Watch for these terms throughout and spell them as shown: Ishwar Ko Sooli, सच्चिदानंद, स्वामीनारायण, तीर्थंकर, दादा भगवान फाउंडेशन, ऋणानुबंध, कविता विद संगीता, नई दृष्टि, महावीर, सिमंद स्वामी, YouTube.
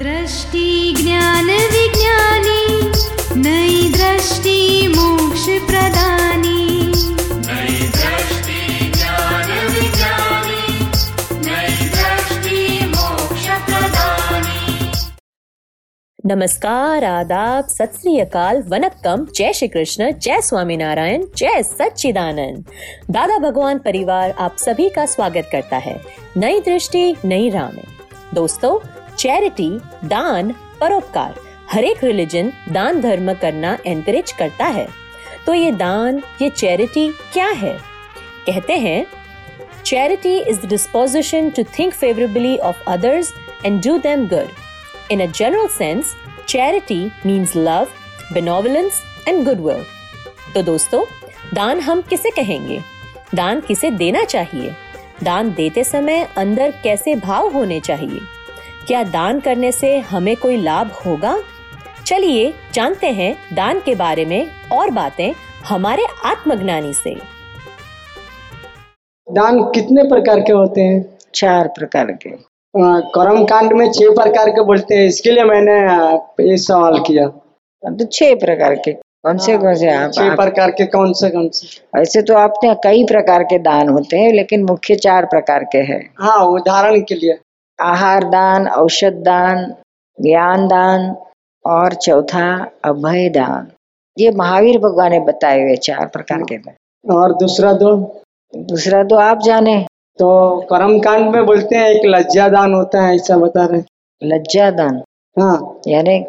दृष्टि ज्ञान विज्ञानी, नई दृष्टि मोक्ष प्रदानी। नई दृष्टि ज्ञान विज्ञानी, नई दृष्टि मोक्ष प्रदानी। नमस्कार, आदाब, सत श्री अकाल, वनक्कम, जय श्री कृष्ण, जय स्वामीनारायण, जय सच्चिदानंद। दादा भगवान परिवार आप सभी का स्वागत करता है नई दृष्टि नई राह में। दोस्तों, चैरिटी, दान, परोपकार, हर एक रिलीजन दान धर्म करना एनकरेज करता है। तो ये दान, ये चैरिटी क्या है? कहते हैं, charity is the disposition to think favourably of others and do them good. In a general sense, charity means love, benevolence and goodwill. तो दोस्तों, दान हम किसे कहेंगे? दान किसे देना चाहिए? दान देते समय अंदर कैसे भाव होने चाहिए? क्या दान करने से हमें कोई लाभ होगा? चलिए जानते हैं दान के बारे में और बातें हमारे आत्मज्ञानी से। दान कितने प्रकार के होते हैं? 4 प्रकार के। कर्म कांड में 6 प्रकार के बोलते हैं, इसके लिए मैंने ये सवाल किया। तो 6 प्रकार के कौन से आप 6 प्रकार के कौन से? ऐसे तो आपने कई प्रकार के दान होते हैं, लेकिन मुख्य 4 प्रकार के हैं। हाँ, उदाहरण के लिए आहार दान, औषध दान, ज्ञान दान और चौथा अभय दान। ये महावीर भगवान ने बताए हुए 4 प्रकार के दान। और दूसरा दो आप जाने। तो कर्म कांड में बोलते हैं एक लज्जा दान होता है, ऐसा बता रहे। लज्जा दान, हाँ, यानी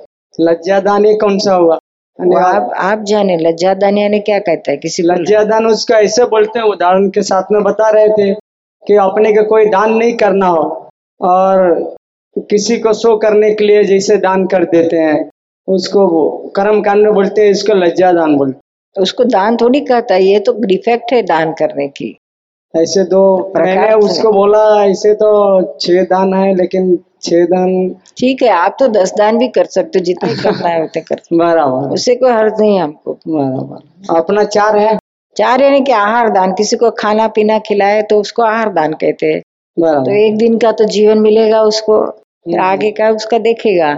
लज्जा दान ये कौन सा हुआ? आप जाने लज्जा दान यानी क्या कहता है किसी। लज्जा दान उसका ऐसे बोलते हैं, उदाहरण के साथ में बता रहे थे कि अपने का कोई दान नहीं करना हो और किसी को शो करने के लिए जैसे दान कर देते हैं, उसको कर्म कांड में बोलते हैं, इसको लज्जा दान बोलते। उसको दान थोड़ी कहता है, ये तो डिफेक्ट है दान करने की। ऐसे दो मैंने उसको बोला, ऐसे तो 6 दान है, लेकिन 6 दान ठीक है, आप तो 10 दान भी कर सकते, जितने करना है उतने कर। बराबर, उससे कोई हर्ज नहीं हमको। बराबर, अपना 4 है। 4 यानी कि आहार दान, किसी को खाना पीना खिलाए तो उसको आहार दान कहते हैं। तो 1 दिन का तो जीवन मिलेगा उसको, फिर आगे का उसका देखेगा।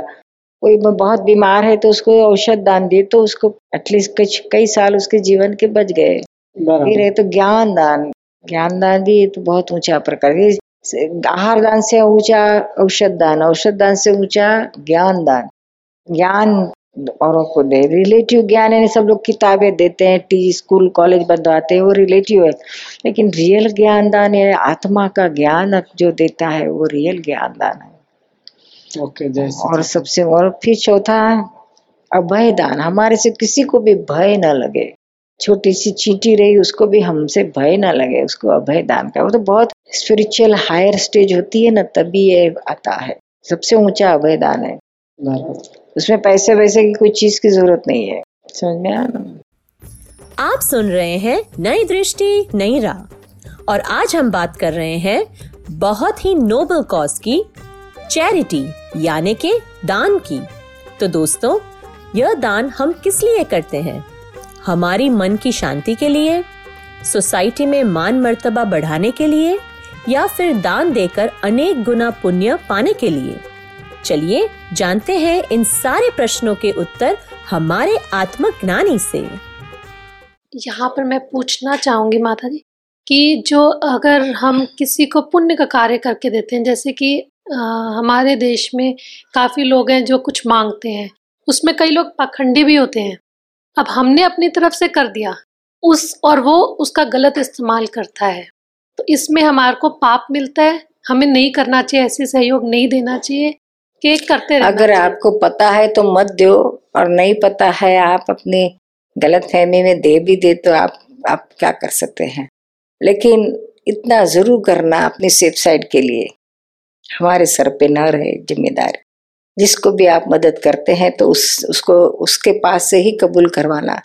कोई बहुत बीमार है तो उसको औषध दान दिए तो उसको एटलीस्ट कई साल उसके जीवन के बच गए। फिर है तो ज्ञान दान भी तो बहुत ऊंचा प्रकार। आहार दान से ऊंचा औषध दान से ऊंचा ज्ञान दान। ज्ञान औरों को दे, रिलेटिव ज्ञान है। सब लोग किताबें देते हैं, टी स्कूल कॉलेज बनवाते हैं, वो रिलेटिव है। लेकिन रियल ज्ञान दान है, आत्मा का ज्ञान जो देता है वो रियल ज्ञान दान है। ओके, जैसे और सबसे और फिर चौथा अभय दान, हमारे से किसी को भी भय न लगे। छोटी सी चींटी रही उसको भी हमसे भय ना लगे, उसको अभय दान का। वो तो बहुत स्पिरिचुअल हायर स्टेज होती है ना, तभी ये आता है। सबसे ऊंचा अभय दान है, उसमें पैसे वैसे की कोई चीज की जरूरत नहीं है। समझ में आया ना? आप सुन रहे हैं नई दृष्टि नई राह, और आज हम बात कर रहे हैं बहुत ही नोबल कॉज की, चैरिटी यानी के दान की। तो दोस्तों, यह दान हम किस लिए करते हैं? हमारी मन की शांति के लिए, सोसाइटी में मान मर्तबा बढ़ाने के लिए, या फिर दान देकर अनेक गुना पुण्य पाने के लिए। चलिए जानते हैं इन सारे प्रश्नों के उत्तर हमारे आत्मज्ञानी से। यहाँ पर मैं पूछना चाहूंगी माता जी कि जो अगर हम किसी को पुण्य का कार्य करके देते हैं, जैसे कि हमारे देश में काफी लोग हैं जो कुछ मांगते हैं, उसमें कई लोग पाखंडी भी होते हैं। अब हमने अपनी तरफ से कर दिया और वो उसका गलत इस्तेमाल करता है, तो इसमें हमारे को पाप मिलता है। हमें नहीं करना चाहिए, ऐसे सहयोग नहीं देना चाहिए के करते रहना। अगर आपको पता है तो मत दो, और नहीं पता है आप अपनी गलतफहमी में दे भी दे तो आप क्या कर सकते हैं। लेकिन इतना जरूर करना अपनी सेफ साइड के लिए, हमारे सर पे ना रहे जिम्मेदारी। जिसको भी आप मदद करते हैं तो उसको उसके पास से ही कबूल करवाना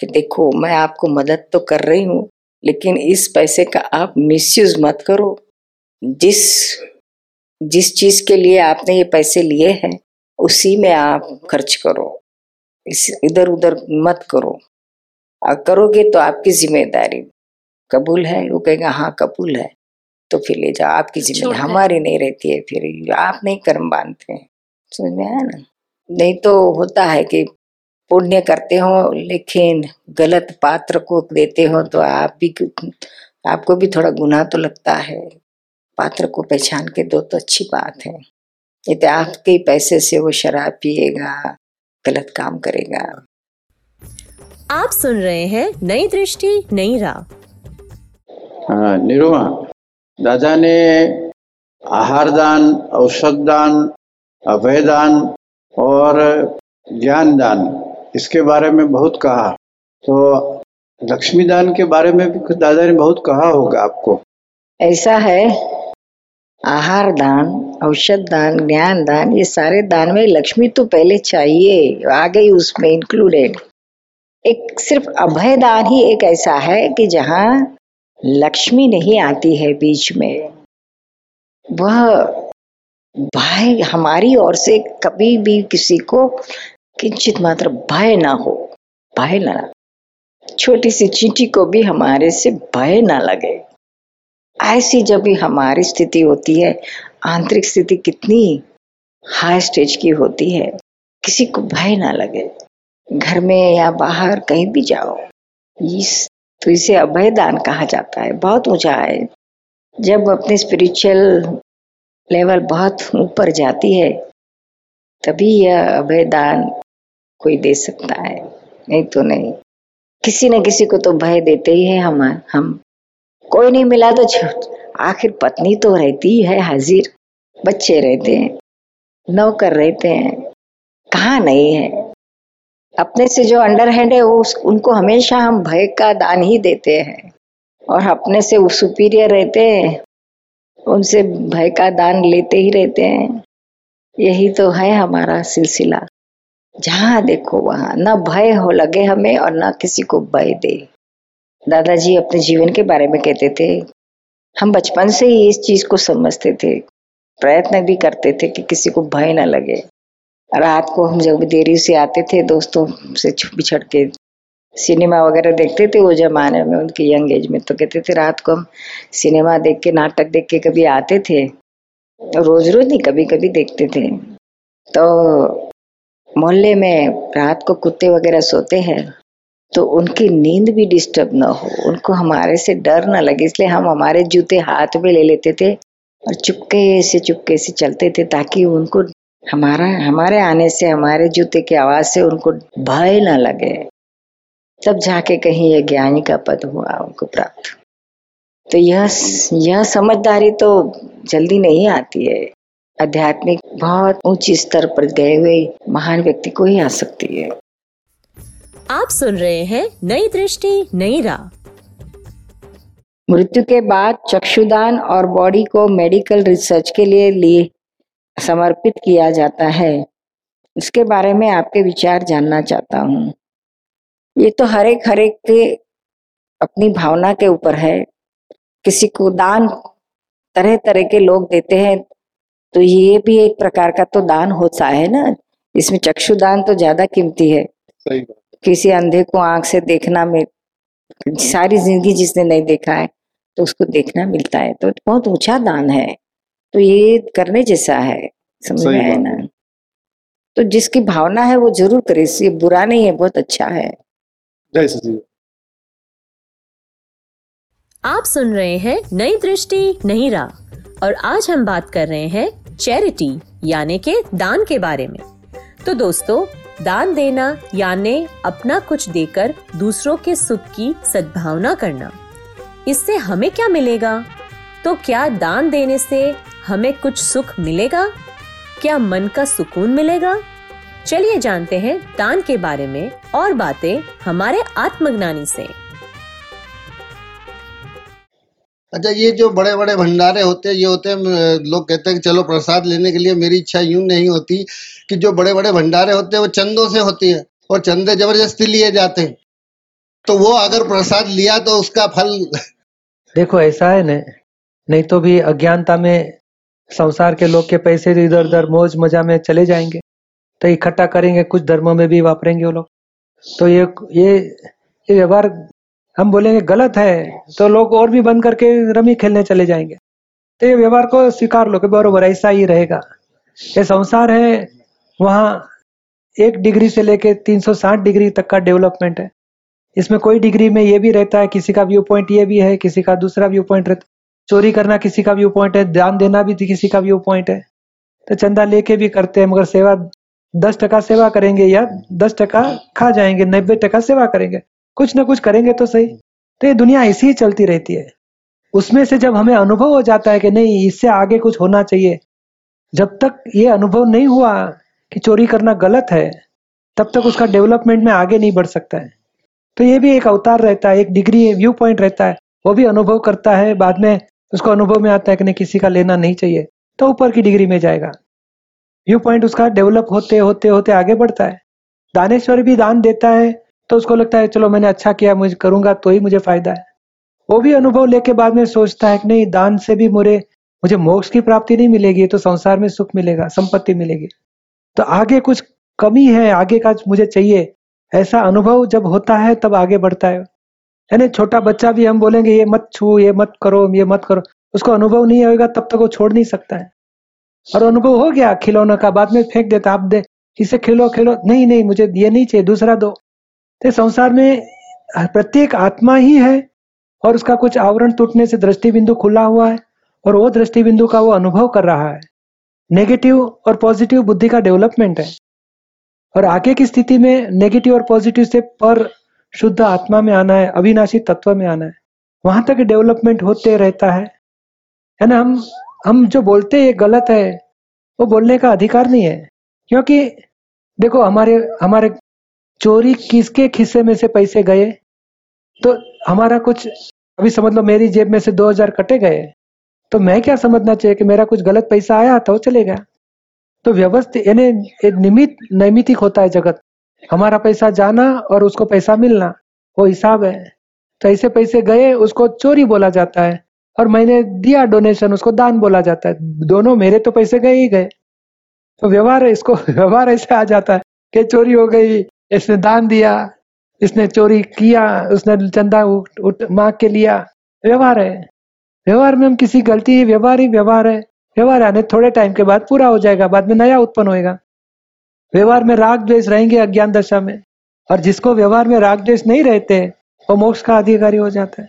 कि देखो, मैं आपको मदद तो कर रही हूँ, लेकिन इस पैसे का आप मिसयूज मत करो। जिस चीज के लिए आपने ये पैसे लिए हैं उसी में आप खर्च करो, इधर उधर मत करो। करोगे तो आपकी जिम्मेदारी। कबूल है? वो कहेगा हाँ कबूल है, तो फिर ले जाओ, आपकी जिम्मेदारी, हमारी नहीं रहती है। फिर आप नहीं कर्म बांधते हैं, समझ में आया ना। नहीं तो होता है कि पुण्य करते हो लेकिन गलत पात्र को देते हो तो आप भी, आपको भी थोड़ा गुनाह तो लगता है। पात्र को पहचान के दो तो अच्छी बात है, नहीं तो आपके पैसे से वो शराब पिएगा, गलत काम करेगा। आप सुन रहे हैं नई दृष्टि नई राह। हाँ निरुमा, दादा ने आहार दान, औषध दान, अभय दान और ज्ञान दान इसके बारे में बहुत कहा, तो लक्ष्मी दान के बारे में भी दादा ने बहुत कहा होगा आपको। ऐसा है, आहार दान, औषध दान, ज्ञान दान, ये सारे दान में लक्ष्मी तो पहले चाहिए, आ गई उसमें इंक्लूडेड। एक सिर्फ अभय दान ही एक ऐसा है कि जहाँ लक्ष्मी नहीं आती है बीच में। वह भय हमारी ओर से कभी भी किसी को किंचित मात्र भय ना हो, भय ना, छोटी सी चींटी को भी हमारे से भय ना लगे। ऐसी जब भी हमारी स्थिति होती है, आंतरिक स्थिति कितनी हाई स्टेज की होती है, किसी को भय ना लगे, घर में या बाहर कहीं भी जाओ। तो इसे अभय दान कहा जाता है। बहुत ऊंचा है, जब अपने स्पिरिचुअल लेवल बहुत ऊपर जाती है तभी यह अभय दान कोई दे सकता है, नहीं तो नहीं। किसी न किसी को तो भय देते ही है। हम कोई नहीं मिला तो आखिर पत्नी तो रहती है हाजिर, बच्चे रहते हैं, नौकर रहते हैं, कहाँ नहीं है। अपने से जो अंडरहैंड है वो उनको हमेशा हम भय का दान ही देते हैं, और अपने से वो सुपीरियर रहते हैं उनसे भय का दान लेते ही रहते हैं। यही तो है हमारा सिलसिला, जहाँ देखो वहाँ ना भय हो लगे हमें और ना किसी को भय दे। दादाजी अपने जीवन के बारे में कहते थे, हम बचपन से ही इस चीज को समझते थे, प्रयत्न भी करते थे कि किसी को भय ना लगे। रात को हम जब देरी से आते थे, दोस्तों से बिछड़ के सिनेमा वगैरह देखते थे वो जमाने में, उनके यंग एज में, तो कहते थे रात को हम सिनेमा देख के, नाटक देख के कभी आते थे, रोज रोज नहीं कभी कभी देखते थे। तो मोहल्ले में रात को कुत्ते वगैरह सोते हैं तो उनकी नींद भी डिस्टर्ब ना हो, उनको हमारे से डर ना लगे, इसलिए हम हमारे जूते हाथ में ले लेते थे और चुपके से चलते थे, ताकि उनको हमारे आने से, हमारे जूते की आवाज से उनको भय ना लगे। तब जाके कहीं ये ज्ञानी का पद हुआ उनको प्राप्त। तो यह समझदारी तो जल्दी नहीं आती है, आध्यात्मिक बहुत ऊंचे स्तर पर गए हुए महान व्यक्ति को ही आ सकती है। आप सुन रहे हैं नई दृष्टि नई राह। मृत्यु के बाद चक्षुदान और बॉडी को मेडिकल रिसर्च के लिए समर्पित किया जाता है, इसके बारे में आपके विचार जानना चाहता हूँ। ये तो हर एक के अपनी भावना के ऊपर है। किसी को दान तरह तरह के लोग देते हैं, तो ये भी एक प्रकार का तो दान होता है ना। इसमें चक्षुदान तो ज्यादा कीमती है, सही बात। किसी अंधे को आंख से देखना, में सारी जिंदगी जिसने नहीं देखा है तो उसको देखना मिलता है, तो बहुत ऊंचा दान है, तो ये करने जैसा है, समझ में आया ना। तो जिसकी भावना है वो जरूर करे, ये बुरा नहीं है, बहुत अच्छा है। आप सुन रहे हैं नई दृष्टि नई राह, और आज हम बात कर रहे हैं चैरिटी यानी के दान के बारे में। तो दोस्तों, दान देना यानी अपना कुछ देकर दूसरों के सुख की सद्भावना करना, इससे हमें क्या मिलेगा? तो क्या दान देने से हमें कुछ सुख मिलेगा? क्या मन का सुकून मिलेगा? चलिए जानते हैं दान के बारे में और बातें हमारे आत्मज्ञानी से। अच्छा, ये जो बड़े बड़े भंडारे होते हैं, ये होते हैं, लोग कहते हैं कि चलो प्रसाद लेने के लिए। मेरी इच्छा यूं नहीं होती कि जो बड़े बड़े भंडारे होते हैं वो चंदों से होती है, और चंदे जबरदस्ती लिए जाते हैं, तो वो अगर प्रसाद लिया तो उसका फल देखो, ऐसा है न। नहीं तो भी अज्ञानता में संसार के लोग के पैसे इधर उधर मौज मजा में चले जाएंगे, तो इकट्ठा करेंगे, कुछ धर्मों में भी वापरेंगे वो लोग। तो ये व्यवहार हम बोलेंगे गलत है, तो लोग और भी बंद करके रमी खेलने चले जाएंगे। तो ये व्यवहार को स्वीकार लो कि बरोबर ऐसा ही रहेगा। ये संसार है, वहाँ 1 डिग्री से लेकर 360 डिग्री तक का डेवलपमेंट है। इसमें कोई डिग्री में ये भी रहता है, किसी का व्यू पॉइंट ये भी है, किसी का दूसरा व्यू पॉइंट रहता है, चोरी करना किसी का व्यू पॉइंट है, दान देना भी किसी का व्यू पॉइंट है। तो चंदा लेके भी करते हैं, मगर सेवा 10% सेवा करेंगे या 10% खा जाएंगे, 90% सेवा करेंगे, कुछ ना कुछ करेंगे तो सही। तो ये दुनिया ऐसी ही चलती रहती है। उसमें से जब हमें अनुभव हो जाता है कि नहीं, इससे आगे कुछ होना चाहिए, जब तक ये अनुभव नहीं हुआ कि चोरी करना गलत है, तब तक उसका डेवलपमेंट में आगे नहीं बढ़ सकता है। तो ये भी एक अवतार रहता है, 1 डिग्री व्यू पॉइंट रहता है, वो भी अनुभव करता है, बाद में उसको अनुभव में आता है कि नहीं, किसी का लेना नहीं चाहिए, तो ऊपर की डिग्री में जाएगा। व्यू पॉइंट उसका डेवलप होते होते होते आगे बढ़ता है। दानेश्वर भी दान देता है तो उसको लगता है चलो मैंने अच्छा किया, मुझे करूंगा तो ही मुझे फायदा है। वो भी अनुभव लेके बाद में सोचता है कि नहीं, दान से भी मुझे मोक्ष की प्राप्ति नहीं मिलेगी, तो संसार में सुख मिलेगा, संपत्ति मिलेगी, तो आगे कुछ कमी है, आगे का मुझे चाहिए। ऐसा अनुभव जब होता है तब आगे बढ़ता है। यानी छोटा बच्चा भी हम बोलेंगे ये मत छू, ये मत करो, ये मत करो, उसको अनुभव नहीं होगा तब तक वो छोड़ नहीं सकता है। और अनुभव हो गया खिलौने का, बाद में फेंक देता, आप दे इसे, खेलो खेलो, नहीं नहीं मुझे ये नहीं चाहिए, दूसरा दो। तो संसार में प्रत्येक आत्मा ही है और उसका कुछ आवरण टूटने से दृष्टि बिंदु खुला हुआ है, और वो दृष्टि बिंदु का वो अनुभव कर रहा है। नेगेटिव और पॉजिटिव बुद्धि का डेवलपमेंट है, और आगे की स्थिति में नेगेटिव और पॉजिटिव से पर शुद्ध आत्मा में आना है, अविनाशी तत्व में आना है, वहां तक डेवलपमेंट होते रहता है ना। हम जो बोलते हैं गलत है, वो बोलने का अधिकार नहीं है, क्योंकि देखो हमारे चोरी किसके खिस्से में से पैसे गए, तो हमारा कुछ, अभी समझ लो मेरी जेब में से 2000 कटे गए, तो मैं क्या समझना चाहिए कि मेरा कुछ गलत पैसा आया था, वो चले गया। तो व्यवस्थित यानी नैमितिक होता है जगत, हमारा पैसा जाना और उसको पैसा मिलना, वो हिसाब है। तो ऐसे पैसे गए उसको चोरी बोला जाता है, और मैंने दिया डोनेशन उसको दान बोला जाता है, दोनों मेरे तो पैसे गए ही गए। तो व्यवहार, इसको व्यवहार ऐसे आ जाता है कि चोरी हो गई, इसने दान दिया, इसने चोरी किया, उसने चंदा मांग के लिया, व्यवहार है। व्यवहार में हम किसी गलती, व्यवहार ही व्यवहार है, व्यवहार आने थोड़े टाइम के बाद पूरा हो जाएगा, बाद में नया उत्पन्न होएगा। व्यवहार में राग द्वेष रहेंगे अज्ञान दशा में, और जिसको व्यवहार में राग द्वेष नहीं रहते वो मोक्ष का अधिकारी हो जाता है।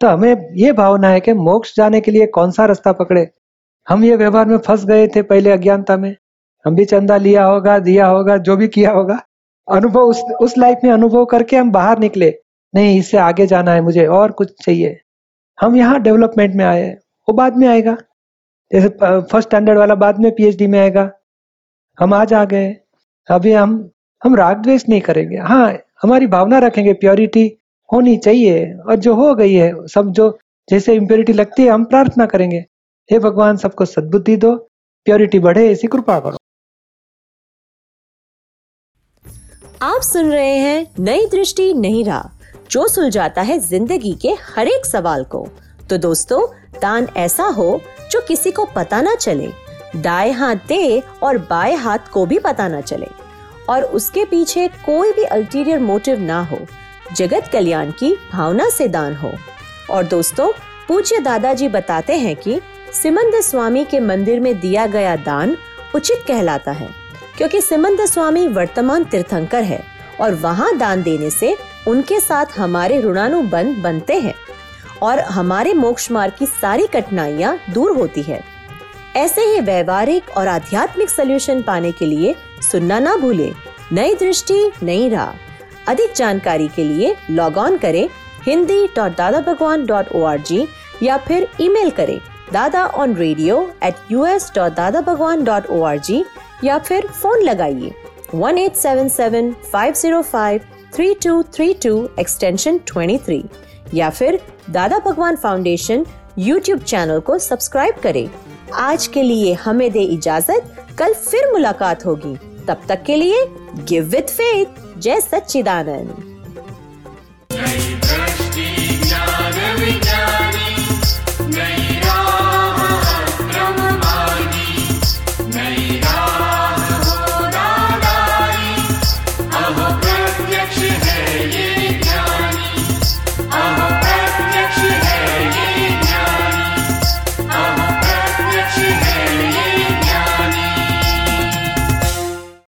तो हमें ये भावना है कि मोक्ष जाने के लिए कौन सा रास्ता पकड़े। हम ये व्यवहार में फंस गए थे पहले अज्ञानता में, हम भी चंदा लिया होगा, दिया होगा, जो भी किया होगा, अनुभव उस लाइफ में अनुभव करके हम बाहर निकले, नहीं इससे आगे जाना है, मुझे और कुछ चाहिए। हम यहाँ डेवलपमेंट में आए, वो बाद में आएगा, जैसे फर्स्ट स्टैंडर्ड वाला बाद में PhD में आएगा, हम आज आ गए। अभी हम राग द्वेष नहीं करेंगे, हाँ हमारी भावना रखेंगे, प्योरिटी होनी चाहिए, और जो हो गई है सब, जो जैसे इम्प्योरिटी लगती है हम प्रार्थना करेंगे, हे भगवान सबको सद्बुद्धि दो, प्योरिटी बढ़े, ऐसी कृपा करो। आप सुन रहे हैं नई दृष्टि नहीं राह, जो सुलझाता है जिंदगी के हर एक सवाल को। तो दोस्तों, दान ऐसा हो जो किसी को पता ना चले, दाएं हाथ दे और बाएं हाथ को भी पता ना चले, और उसके पीछे कोई भी अल्टीरियर मोटिव ना हो, जगत कल्याण की भावना से दान हो। और दोस्तों, पूज्य दादाजी बताते हैं कि सिमंद स्वामी के मंदिर में दिया गया दान उचित कहलाता है, क्योंकि सिमंद स्वामी वर्तमान तीर्थंकर है, और वहाँ दान देने से उनके साथ हमारे ऋणानुबंध बनते हैं और हमारे मोक्ष मार्ग की सारी कठिनाइयाँ दूर होती है। ऐसे ही व्यवहारिक और आध्यात्मिक सलूशन पाने के लिए सुनना ना भूले नई दृष्टि नई राह। अधिक जानकारी के लिए लॉग ऑन करें hindi.dadabhagwan.org, या फिर ईमेल करें dadaonradio@us.dadabhagwan.org, या फिर फोन लगाइए 1877-505-3232 extension 23, या फिर दादा भगवान फाउंडेशन YouTube channel को सब्सक्राइब करें। आज के लिए हमें दे इजाजत, कल फिर मुलाकात होगी, तब तक के लिए गिव विद फेथ। जय सच्चिदानंद।